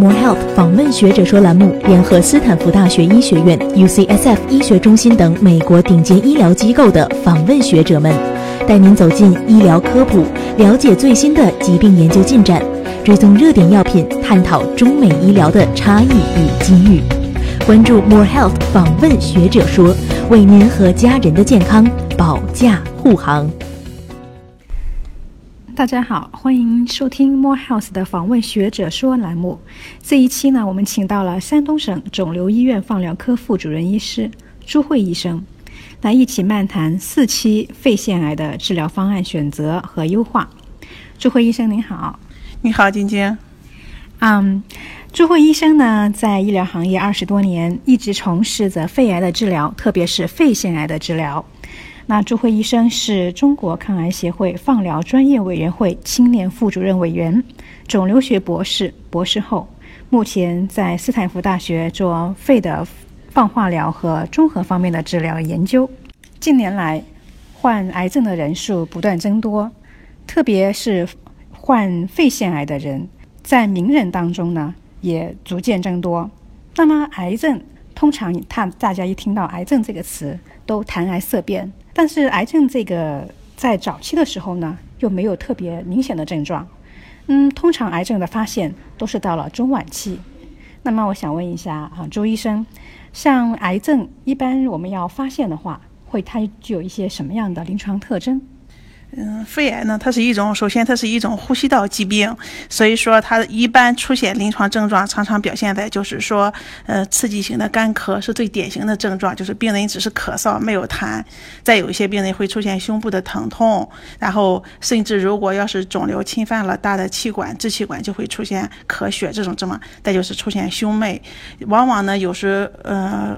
More Health 访问学者说栏目联合斯坦福大学医学院、UCSF 医学中心等美国顶尖医疗机构的访问学者们，带您走进医疗科普，了解最新的疾病研究进展，追踪热点药品，探讨中美医疗的差异与机遇。关注 More Health 访问学者说，为您和家人的健康保驾护航。大家好，欢迎收听 Morehouse 的访问学者说栏目。这一期呢，我们请到了山东省肿瘤医院放疗科副主任医师朱慧医生，来一起漫谈4期肺腺癌的治疗方案选择和优化。朱慧医生您好。你好，晶晶。朱慧医生呢，在医疗行业20多年，一直从事着肺癌的治疗，特别是肺腺癌的治疗。那朱慧医生是中国抗癌协会放疗专业委员会青年副主任委员，肿瘤学博士、博士后，目前在斯坦福大学做肺的放化疗和综合方面的治疗研究。近年来，患癌症的人数不断增多，特别是患肺腺癌的人，在名人当中呢也逐渐增多。那么癌症，通常大家一听到癌症这个词，都谈癌色变。但是癌症这个在早期的时候呢，又没有特别明显的症状。通常癌症的发现都是到了中晚期。那么我想问一下朱医生，像癌症一般我们要发现的话，它具有一些什么样的临床特征？肺癌呢，它是一种，首先它是一种呼吸道疾病，所以说它一般出现临床症状常常表现在就是说刺激型的干咳是最典型的症状，就是病人只是咳嗽没有痰。再有一些病人会出现胸部的疼痛，然后甚至如果要是肿瘤侵犯了大的气管、支气管，就会出现咳血这种症状。再就是出现胸闷，往往呢有时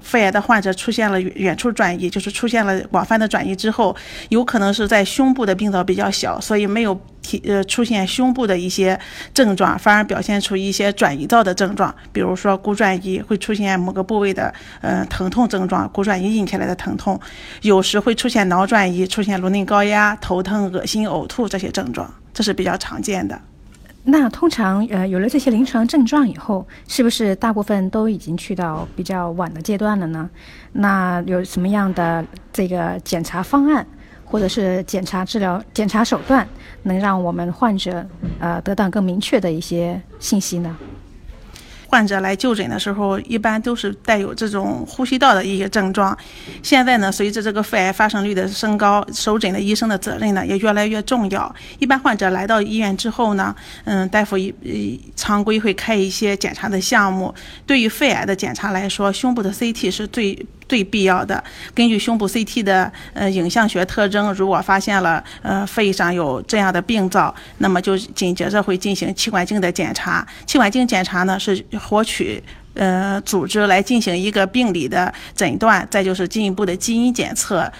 肺癌的患者出现了远处转移，就是出现了广泛的转移之后，有可能是在胸部的病灶比较小，所以没有出现胸部的一些症状，反而表现出一些转移灶的症状，比如说骨转移会出现某个部位的疼痛症状，骨转移引起来的疼痛，有时会出现脑转移，出现颅内高压、头疼、恶心、呕吐这些症状，这是比较常见的。那通常有了这些临床症状以后，是不是大部分都已经去到比较晚的阶段了呢？那有什么样的这个检查方案或者是检查手段，能让我们患者得到更明确的一些信息呢？患者来就诊的时候，一般都是带有这种呼吸道的一些症状。现在呢，随着这个肺癌发生率的升高，首诊的医生的责任呢也越来越重要。一般患者来到医院之后呢，大夫常规会开一些检查的项目。对于肺癌的检查来说，胸部的 CT 是最必要的。根据胸部 CT 的影像学特征，如果发现了肺上有这样的病灶，那么就紧接着会进行气管镜的检查。气管镜检查呢是获取组织来进行一个病理的诊断，再就是进一步的基因检测，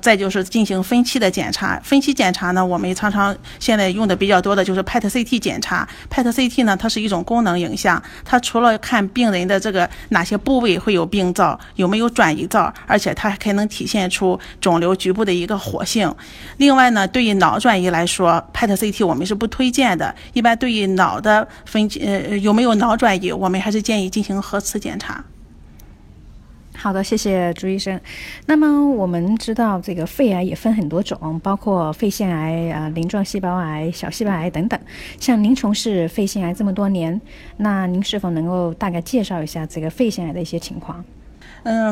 再就是进行分期的检查。分期检查呢，我们常常现在用的比较多的就是 PET-CT 检查。PET-CT 呢，它是一种功能影像，它除了看病人的这个哪些部位会有病灶，有没有转移灶，而且它还能体现出肿瘤局部的一个活性。另外呢，对于脑转移来说 ，PET-CT 我们是不推荐的。一般对于脑的有没有脑转移，我们还是建议进行核磁检查。好的，谢谢朱医生。那么我们知道这个肺癌也分很多种，包括肺腺癌、鳞状细胞癌、小细胞癌等等。像您从事肺腺癌这么多年，那您是否能够大概介绍一下这个肺腺癌的一些情况？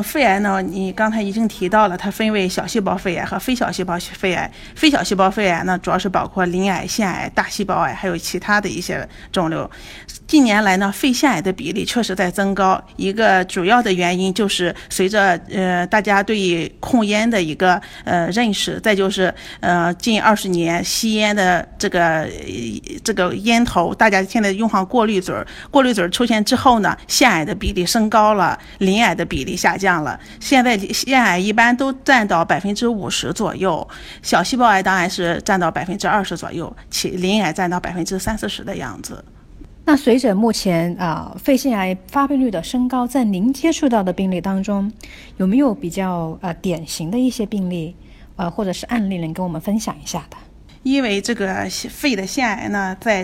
肺癌呢，你刚才已经提到了，它分为小细胞肺癌和非小细胞肺癌。非小细胞肺癌呢，主要是包括鳞癌、腺癌、大细胞癌，还有其他的一些肿瘤。近年来呢，肺腺癌的比例确实在增高，一个主要的原因就是随着大家对控烟的一个认识，再就是近20年吸烟的这个烟头，大家现在用上过滤嘴出现之后呢，腺癌的比例升高了，鳞癌的比例下降了。现在腺癌一般都占到50%左右，小细胞癌当然是占到20%左右，鳞癌占到30%的样子。那随着目前肺腺癌发病率的升高，在您接触到的病例当中，有没有比较典型的一些病例或者是案例能跟我们分享一下的？因为这个肺的腺癌呢，在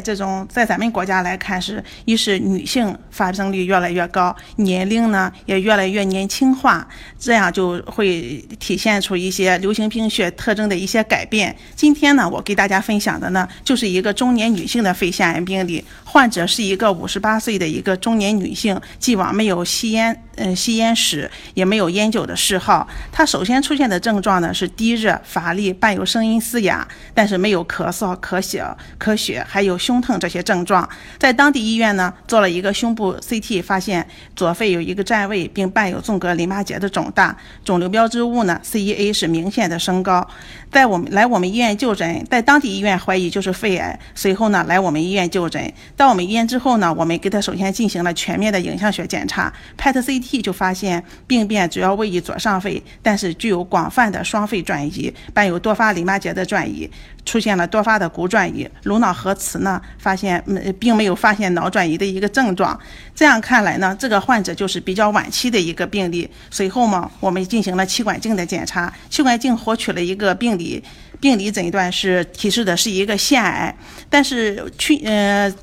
咱们国家来看是，一是女性发生率越来越高，年龄呢也越来越年轻化，这样就会体现出一些流行病学特征的一些改变。今天呢，我给大家分享的呢，就是一个中年女性的肺腺癌病例，患者是一个58岁的一个中年女性，既往没有吸烟史，也没有烟酒的嗜好。她首先出现的症状呢是低热、乏力，伴有声音嘶哑，但是没有咳嗽、咳血，还有胸疼这些症状。在当地医院呢做了一个胸部 CT， 发现左肺有一个占位，并伴有纵隔淋巴结的肿大，肿瘤标志物呢 CEA 是明显的升高。来我们医院就诊，在当地医院怀疑就是肺癌，随后呢来我们医院就诊。到我们医院之后呢，我们给他首先进行了全面的影像学检查， PET-CT 就发现病变主要位于左上肺，但是具有广泛的双肺转移，伴有多发淋巴结的转移，出现了多发的骨转移。颅脑核磁呢发现并没有发现脑转移的一个症状。这样看来呢，这个患者就是比较晚期的一个病例。随后嘛，我们进行了气管镜的检查，气管镜获取了一个病理诊断，是提示的是一个腺癌，但是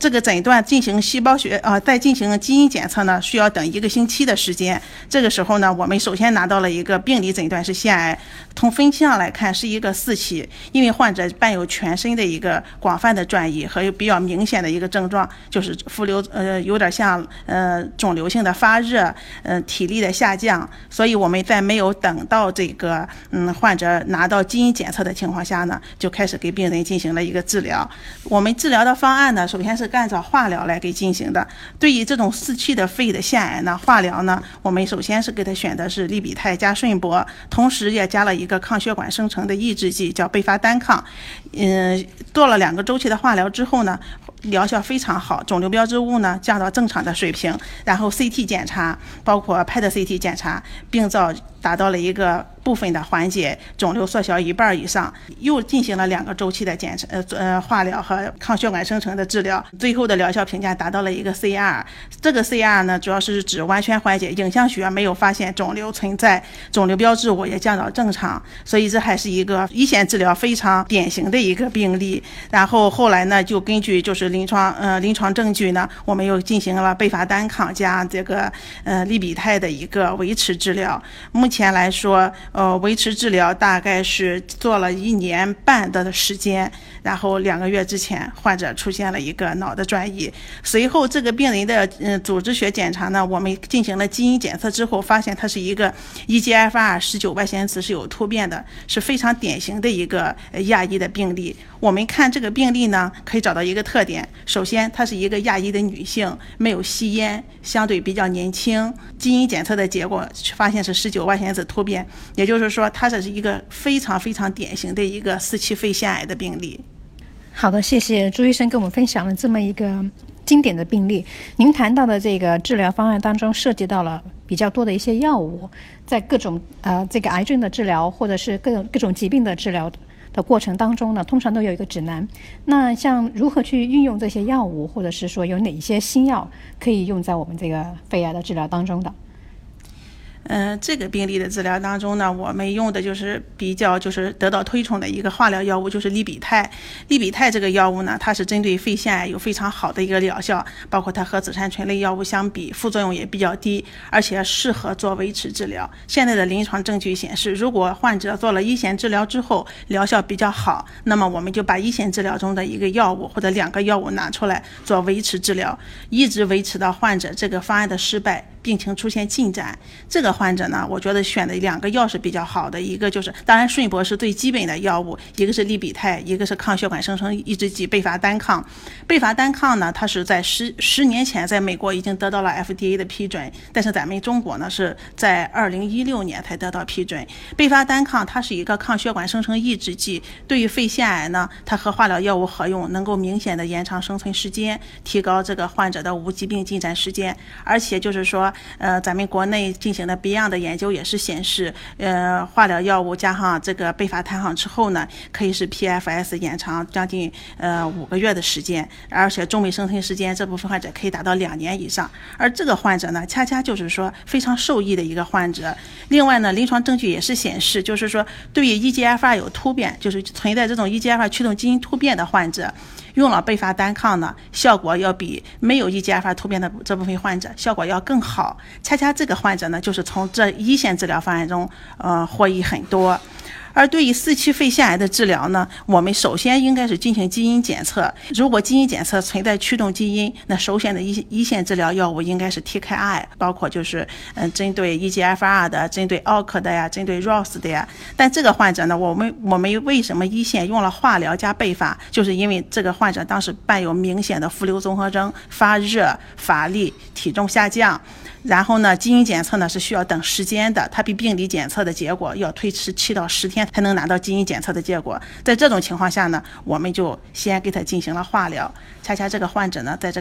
这个诊断进行细胞学再进行基因检测呢，需要等1个星期的时间。这个时候呢，我们首先拿到了一个病理诊断是腺癌，从分析上来看是一个4期，因为患者伴有全身的一个广泛的转移和有比较明显的一个症状，就是浮流有点像肿瘤性的发热，体力的下降。所以我们在没有等到这个患者拿到基因检测的情况下呢，就开始给病人进行了一个治疗。我们治疗的方案呢，首先是按照化疗来给进行的。对于这种4期的肺的腺癌呢，化疗呢，我们首先是给他选的是利比泰加顺铂，同时也加了一个抗血管生成的抑制剂叫贝伐单抗。做了2个周期的化疗之后呢，疗效非常好，肿瘤标志物呢降到正常的水平，然后 CT 检查，包括 PET-CT 检查，病灶达到了一个部分的缓解，肿瘤缩小1半以上。又进行了2个周期的化疗和抗血管生成的治疗，最后的疗效评价达到了一个 CR。 这个 CR 呢，主要是指完全缓解，影像学没有发现肿瘤存在，肿瘤标志物也降到正常，所以这还是一个一线治疗非常典型的一个病例。然后后来呢，就根据就是临床证据呢，我们又进行了贝伐单抗加这个利比泰的一个维持治疗。目前来说维持治疗大概是做了1年半的时间，然后2个月之前患者出现了一个脑的转移。随后这个病人的组织学检查呢，我们进行了基因检测之后，发现它是一个 EGFR 19Y显子是有突变的，是非常典型的一个亚裔的病例。我们看这个病例呢，可以找到一个特点，首先她是一个亚裔的女性，没有吸烟，相对比较年轻。基因检测的结果发现是19Y显子突变，也就是说她是一个非常非常典型的一个4期肺腺癌的病例。好的，谢谢朱医生给我们分享了这么一个经典的病例。您谈到的这个治疗方案当中涉及到了比较多的一些药物，在各种这个癌症的治疗或者是各种疾病的治疗的过程当中呢，通常都有一个指南。那像如何去运用这些药物，或者是说有哪一些新药可以用在我们这个肺癌的治疗当中的？这个病例的治疗当中呢，我们用的就是比较就是得到推崇的一个化疗药物，就是利比泰。利比泰这个药物呢，它是针对肺腺癌有非常好的一个疗效，包括它和紫杉醇类药物相比，副作用也比较低，而且适合做维持治疗。现在的临床证据显示，如果患者做了一线治疗之后疗效比较好，那么我们就把一线治疗中的一个药物或者2个药物拿出来做维持治疗，一直维持到患者这个方案的失败，病情出现进展。这个患者呢，我觉得选的2个药是比较好的，一个就是当然顺铂是最基本的药物，一个是利比泰，一个是抗血管生成抑制剂贝伐单抗。贝伐单抗呢，它是在10年前在美国已经得到了 FDA 的批准，但是咱们中国呢是在2016年才得到批准。贝伐单抗它是一个抗血管生成抑制剂，对于肺腺癌呢，它和化疗药物合用能够明显的延长生存时间，提高这个患者的无疾病进展时间，而且就是说咱们国内进行的 BEYOND 的研究也是显示，化疗药物加上这个贝伐坦杭之后呢，可以使 PFS 延长将近5个月的时间，而且中美生存时间这部分患者可以达到2年以上。而这个患者呢，恰恰就是说非常受益的一个患者。另外呢，临床证据也是显示，就是说对于 EGFR 有突变，就是存在这种 EGFR 驱动基因突变的患者，用了贝伐单抗呢，效果要比没有 EGFR 突变的这部分患者效果要更好。恰恰这个患者呢，就是从这一线治疗方案中获益很多。而对于4期肺腺癌的治疗呢，我们首先应该是进行基因检测。如果基因检测存在驱动基因，那首选的一线治疗药物应该是 TKI， 包括就是针对 EGFR 的、针对 ALK 的呀、针对 ROS 的呀。但这个患者呢，我们为什么一线用了化疗加贝伐，就是因为这个患者当时伴有明显的浮瘤综合征、发热、乏力、体重下降。然后呢，基因检测呢是需要等时间的，它比病理检测的结果要推迟7到10天才能拿到基因检测的结果。在这种情况下呢，我们就先给他进行了化疗。恰恰这个患者呢，在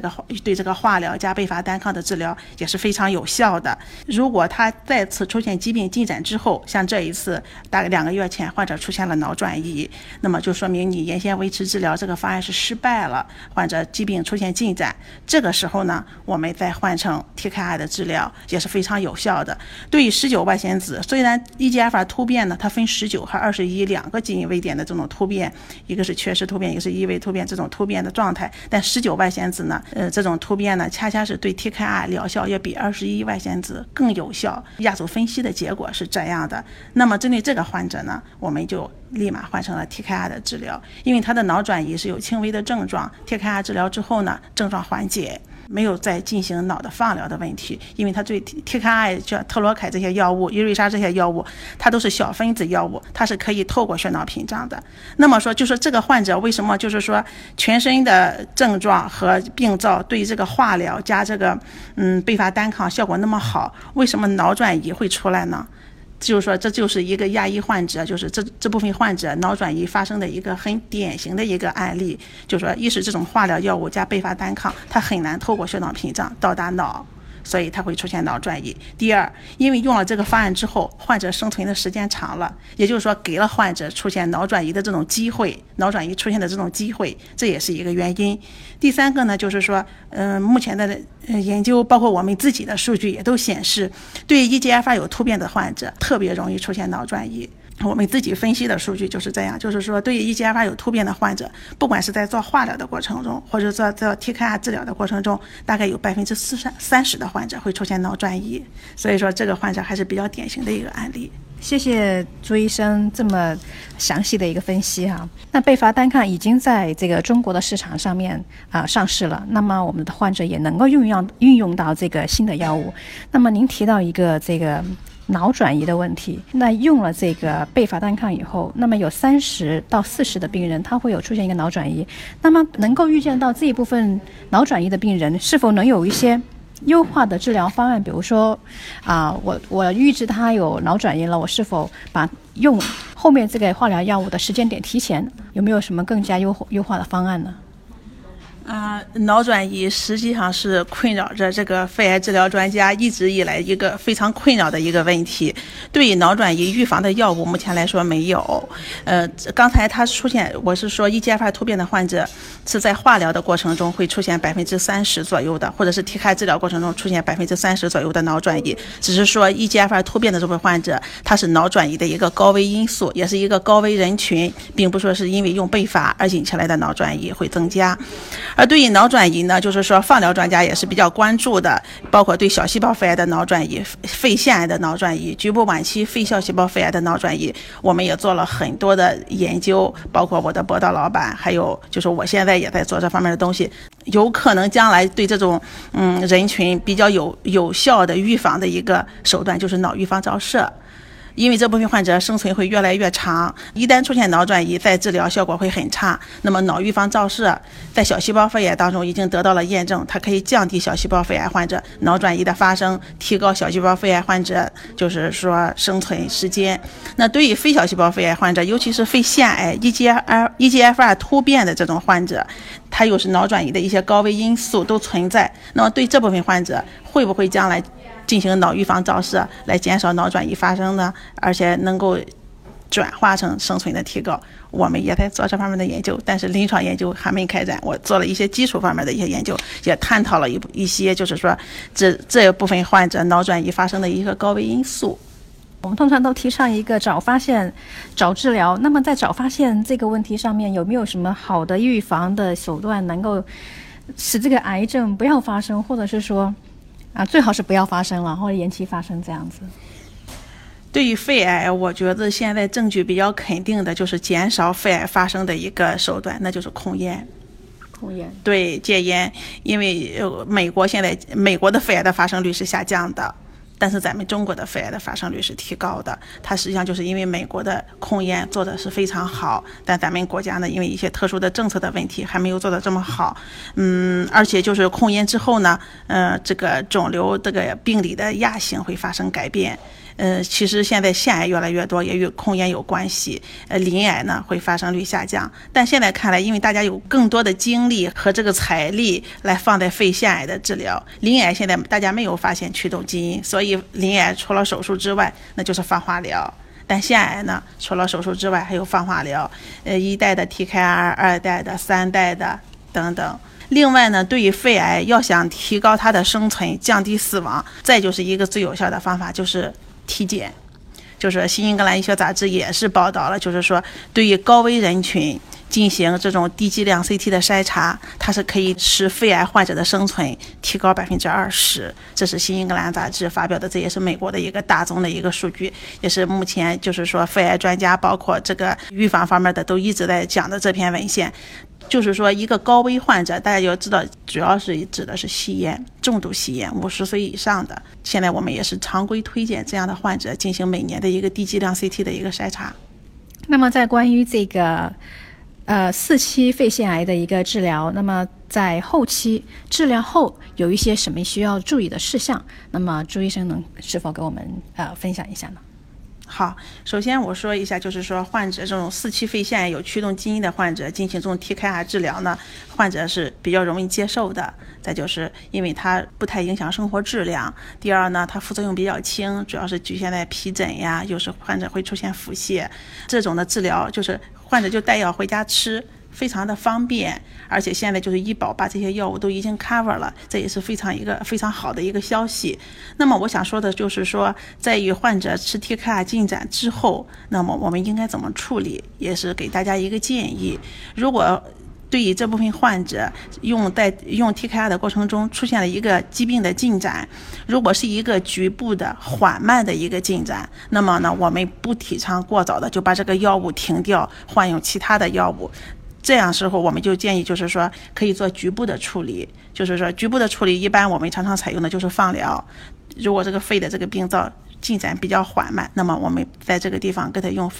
对这个化疗加贝伐单抗的治疗也是非常有效的。如果他再次出现疾病进展之后，像这一次大概2个月前患者出现了脑转移，那么就说明你原先维持治疗这个方案是失败了，患者疾病出现进展。这个时候呢，我们再换成 TKI 的治疗也是非常有效的。对于19外显子，虽然 EGFR 突变呢，它分19和212个基因位点的这种突变，一个是缺失突变，一个是异位突变，这种突变的状态。但19外显子呢，这种突变呢，恰恰是对 TKI 疗效也比21外显子更有效。亚组分析的结果是这样的。那么针对这个患者呢，我们就立马换成了 TKI 的治疗，因为他的脑转移是有轻微的症状 ，TKI 治疗之后呢，症状缓解，没有再进行脑的放疗的问题，因为它对 TKI 像特罗凯这些药物、伊瑞莎这些药物，它都是小分子药物，它是可以透过血脑屏障的。那么说，就是这个患者为什么就是说全身的症状和病灶对这个化疗加这个贝伐单抗效果那么好，为什么脑转移会出来呢？就是说，这就是一个亚裔患者，就是这部分患者脑转移发生的一个很典型的一个案例。就是说，一是这种化疗药物加贝伐单抗，它很难透过血脑屏障到达脑，所以它会出现脑转移。第二，因为用了这个方案之后，患者生存的时间长了，也就是说给了患者出现脑转移的这种机会，脑转移出现的这种机会，这也是一个原因。第三个呢，就是说目前的研究包括我们自己的数据也都显示，对 EGFR 有突变的患者特别容易出现脑转移。我们自己分析的数据就是这样，就是说对于 EGFR 有突变的患者，不管是在做化疗的过程中，或者做 TKI 治疗的过程中，大概有30%的患者会出现脑转移，所以说这个患者还是比较典型的一个案例。谢谢朱医生这么详细的一个分析哈。那贝伐单抗已经在这个中国的市场上面上市了，那么我们的患者也能够运用到这个新的药物。那么您提到一个这个脑转移的问题，那用了这个贝伐单抗以后，那么有30到40%的病人他会有出现一个脑转移。那么能够预见到这一部分脑转移的病人是否能有一些优化的治疗方案，比如说我预知他有脑转移了，我是否把用后面这个化疗药物的时间点提前，有没有什么更加优化的方案呢？脑转移实际上是困扰着这个肺癌治疗专家一直以来一个非常困扰的一个问题。对于脑转移预防的药物，目前来说没有。刚才它出现，我是说 EGFR 突变的患者是在化疗的过程中会出现30%左右的，或者是 TKI 治疗过程中出现30%左右的脑转移。只是说 EGFR 突变的这部分患者，它是脑转移的一个高危因素，也是一个高危人群，并不说是因为用贝伐而引起来的脑转移会增加。而对于脑转移呢，就是说放疗专家也是比较关注的，包括对小细胞肺癌的脑转移、肺腺癌的脑转移、局部晚期非小细胞肺癌的脑转移，我们也做了很多的研究，包括我的博导老板，还有就是我现在也在做这方面的东西，有可能将来对这种人群比较有效的预防的一个手段就是脑预防照射。因为这部分患者生存会越来越长，一旦出现脑转移，再治疗效果会很差。那么脑预防照射在小细胞肺癌当中已经得到了验证，它可以降低小细胞肺癌患者脑转移的发生，提高小细胞肺癌患者就是说生存时间。那对于非小细胞肺癌患者，尤其是肺腺癌 EGFR 突变的这种患者，它又是脑转移的一些高危因素都存在，那么对这部分患者会不会将来进行脑预防照射，来减少脑转移发生的，而且能够转化成生存的提高。我们也在做这方面的研究，但是临床研究还没开展。我做了一些基础方面的一些研究，也探讨了一些就是说这部分患者脑转移发生的一个高危因素。我们通常都提倡一个早发现早治疗，那么在早发现这个问题上面，有没有什么好的预防的手段能够使这个癌症不要发生，或者是说最好是不要发生了，或者延期发生这样子？对于肺癌，我觉得现在证据比较肯定的就是减少肺癌发生的一个手段，那就是控烟。对，戒烟。因为美国的肺癌的发生率是下降的，但是咱们中国的肺癌的发生率是提高的，它实际上就是因为美国的控烟做的是非常好，但咱们国家呢，因为一些特殊的政策的问题，还没有做得这么好。而且就是控烟之后呢，这个肿瘤这个病理的亚型会发生改变。其实现在腺癌越来越多，也与控烟有关系。鳞癌呢会发生率下降，但现在看来，因为大家有更多的精力和这个财力来放在肺腺癌的治疗。鳞癌现在大家没有发现驱动基因，所以鳞癌除了手术之外，那就是放化疗。但腺癌呢，除了手术之外，还有放化疗，一代的 TKI， 二代的、三代的等等。另外呢，对于肺癌，要想提高它的生存，降低死亡，再就是一个最有效的方法就是体检。就是新英格兰医学杂志也是报道了，就是说对于高危人群进行这种低剂量 CT 的筛查，它是可以使肺癌患者的生存提高20%。这是新英格兰杂志发表的，这也是美国的一个大宗的一个数据，也是目前就是说肺癌专家包括这个预防方面的都一直在讲的这篇文献。就是说一个高危患者，大家要知道主要是指的是吸烟，重度吸烟，50岁以上的。现在我们也是常规推荐这样的患者进行每年的一个低剂量 CT 的一个筛查。那么在关于这个4期肺腺癌的一个治疗，那么在后期治疗后有一些什么需要注意的事项，那么朱医生能是否给我们分享一下呢？好，首先我说一下，就是说患者这种4期肺腺癌有驱动基因的患者进行这种 TKI 治疗呢，患者是比较容易接受的。再就是因为它不太影响生活质量。第二呢，它副作用比较轻，主要是局限在皮疹呀，有时患者会出现腹泻，这种的治疗就是患者就带药回家吃，非常的方便。而且现在就是医保把这些药物都已经 cover 了，这也是非常好的一个消息。那么我想说的就是说，在与患者吃 TKI 进展之后，那么我们应该怎么处理，也是给大家一个建议。如果对于这部分患者在用 TKI 的过程中出现了一个疾病的进展，如果是一个局部的缓慢的一个进展，那么呢，我们不提倡过早的就把这个药物停掉，换用其他的药物。这样时候我们就建议就是说可以做局部的处理。就是说局部的处理一般我们常常采用的就是放疗。如果这个肺的这个病灶进展比较缓慢，那么我们在这个地方给他用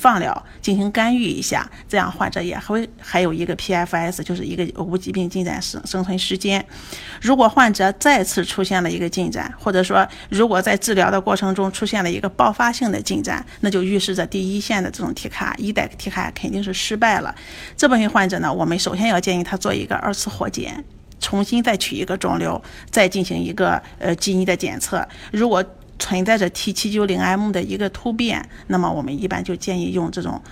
放疗进行干预一下，这样患者也会还有一个 PFS， 就是一个无疾病进展生存时间。如果患者再次出现了一个进展，或者说如果在治疗的过程中出现了一个爆发性的进展，那就预示着第一线的这种 TKI 一代 TKI 肯定是失败了。这部分患者呢，我们首先要建议他做一个2次活检，重新再取一个肿瘤，再进行一个基因的检测。如果存在着 T790M 的一个突变，那么我们一般就建议用这种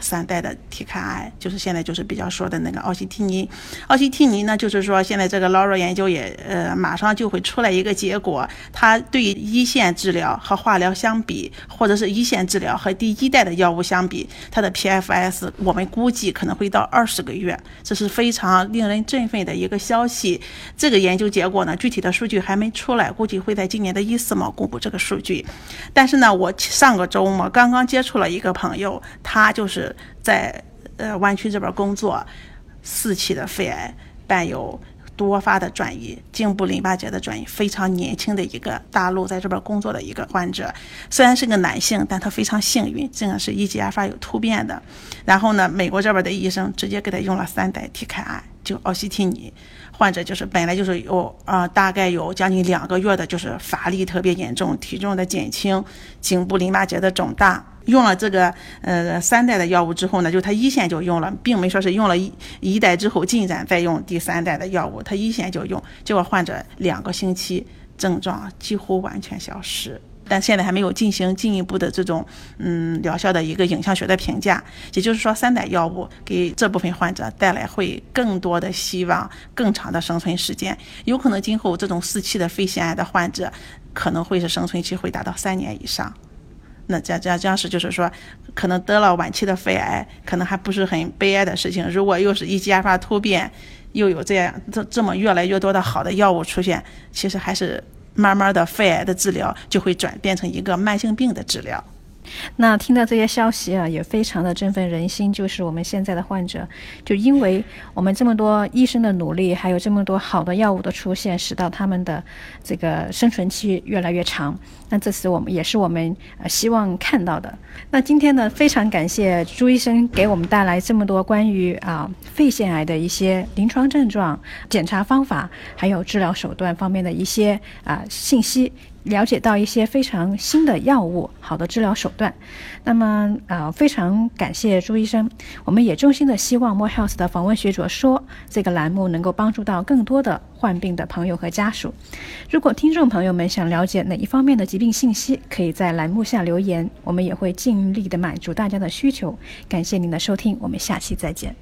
3代的 TKI， 就是现在就是比较说的那个奥西替尼。奥西替尼呢，就是说现在这个 LAURA 研究也马上就会出来一个结果，它对于一线治疗和化疗相比，或者是一线治疗和第一代的药物相比，它的 PFS 我们估计可能会到20个月，这是非常令人振奋的一个消息。这个研究结果呢，具体的数据还没出来，估计会在今年的14公布这个数据。但是呢，我上个周末刚刚接触了一个朋友，他就是在湾区这边工作，4期的肺癌伴有多发的转移，颈部淋巴结的转移，非常年轻的一个大陆在这边工作的一个患者，虽然是个男性，但他非常幸运，这个是 EGFR 有突变的。然后呢，美国这边的医生直接给他用了3代 TKI， 就奥西替尼。患者就是本来就是有大概有将近2个月的就是乏力特别严重，体重的减轻，颈部淋巴结的肿大。用了这个3代的药物之后呢，就他一线就用了，并没说是用了一代之后进展再用第3代的药物，他一线就用。结果患者2个星期症状几乎完全消失。但现在还没有进行进一步的这种疗效的一个影像学的评价，也就是说三代药物给这部分患者带来会更多的希望，更长的生存时间，有可能今后这种4期的肺腺癌的患者可能会是生存期会达到3年以上。那这样是就是说可能得了晚期的肺癌可能还不是很悲哀的事情，如果又是 EGFR 突变，又有这么越来越多的好的药物出现，其实还是慢慢的肺癌的治疗就会转变成一个慢性病的治疗。那听到这些消息啊，也非常的振奋人心，就是我们现在的患者就因为我们这么多医生的努力，还有这么多好的药物的出现，使到他们的这个生存期越来越长，那这是我们希望看到的。那今天呢，非常感谢朱医生给我们带来这么多关于肺腺癌的一些临床症状、检查方法还有治疗手段方面的一些信息，了解到一些非常新的药物、好的治疗手段。那么非常感谢朱医生，我们也衷心的希望 More Health 的访问学者说这个栏目能够帮助到更多的患病的朋友和家属。如果听众朋友们想了解哪一方面的疾病信息，可以在栏目下留言，我们也会尽力的满足大家的需求。感谢您的收听，我们下期再见。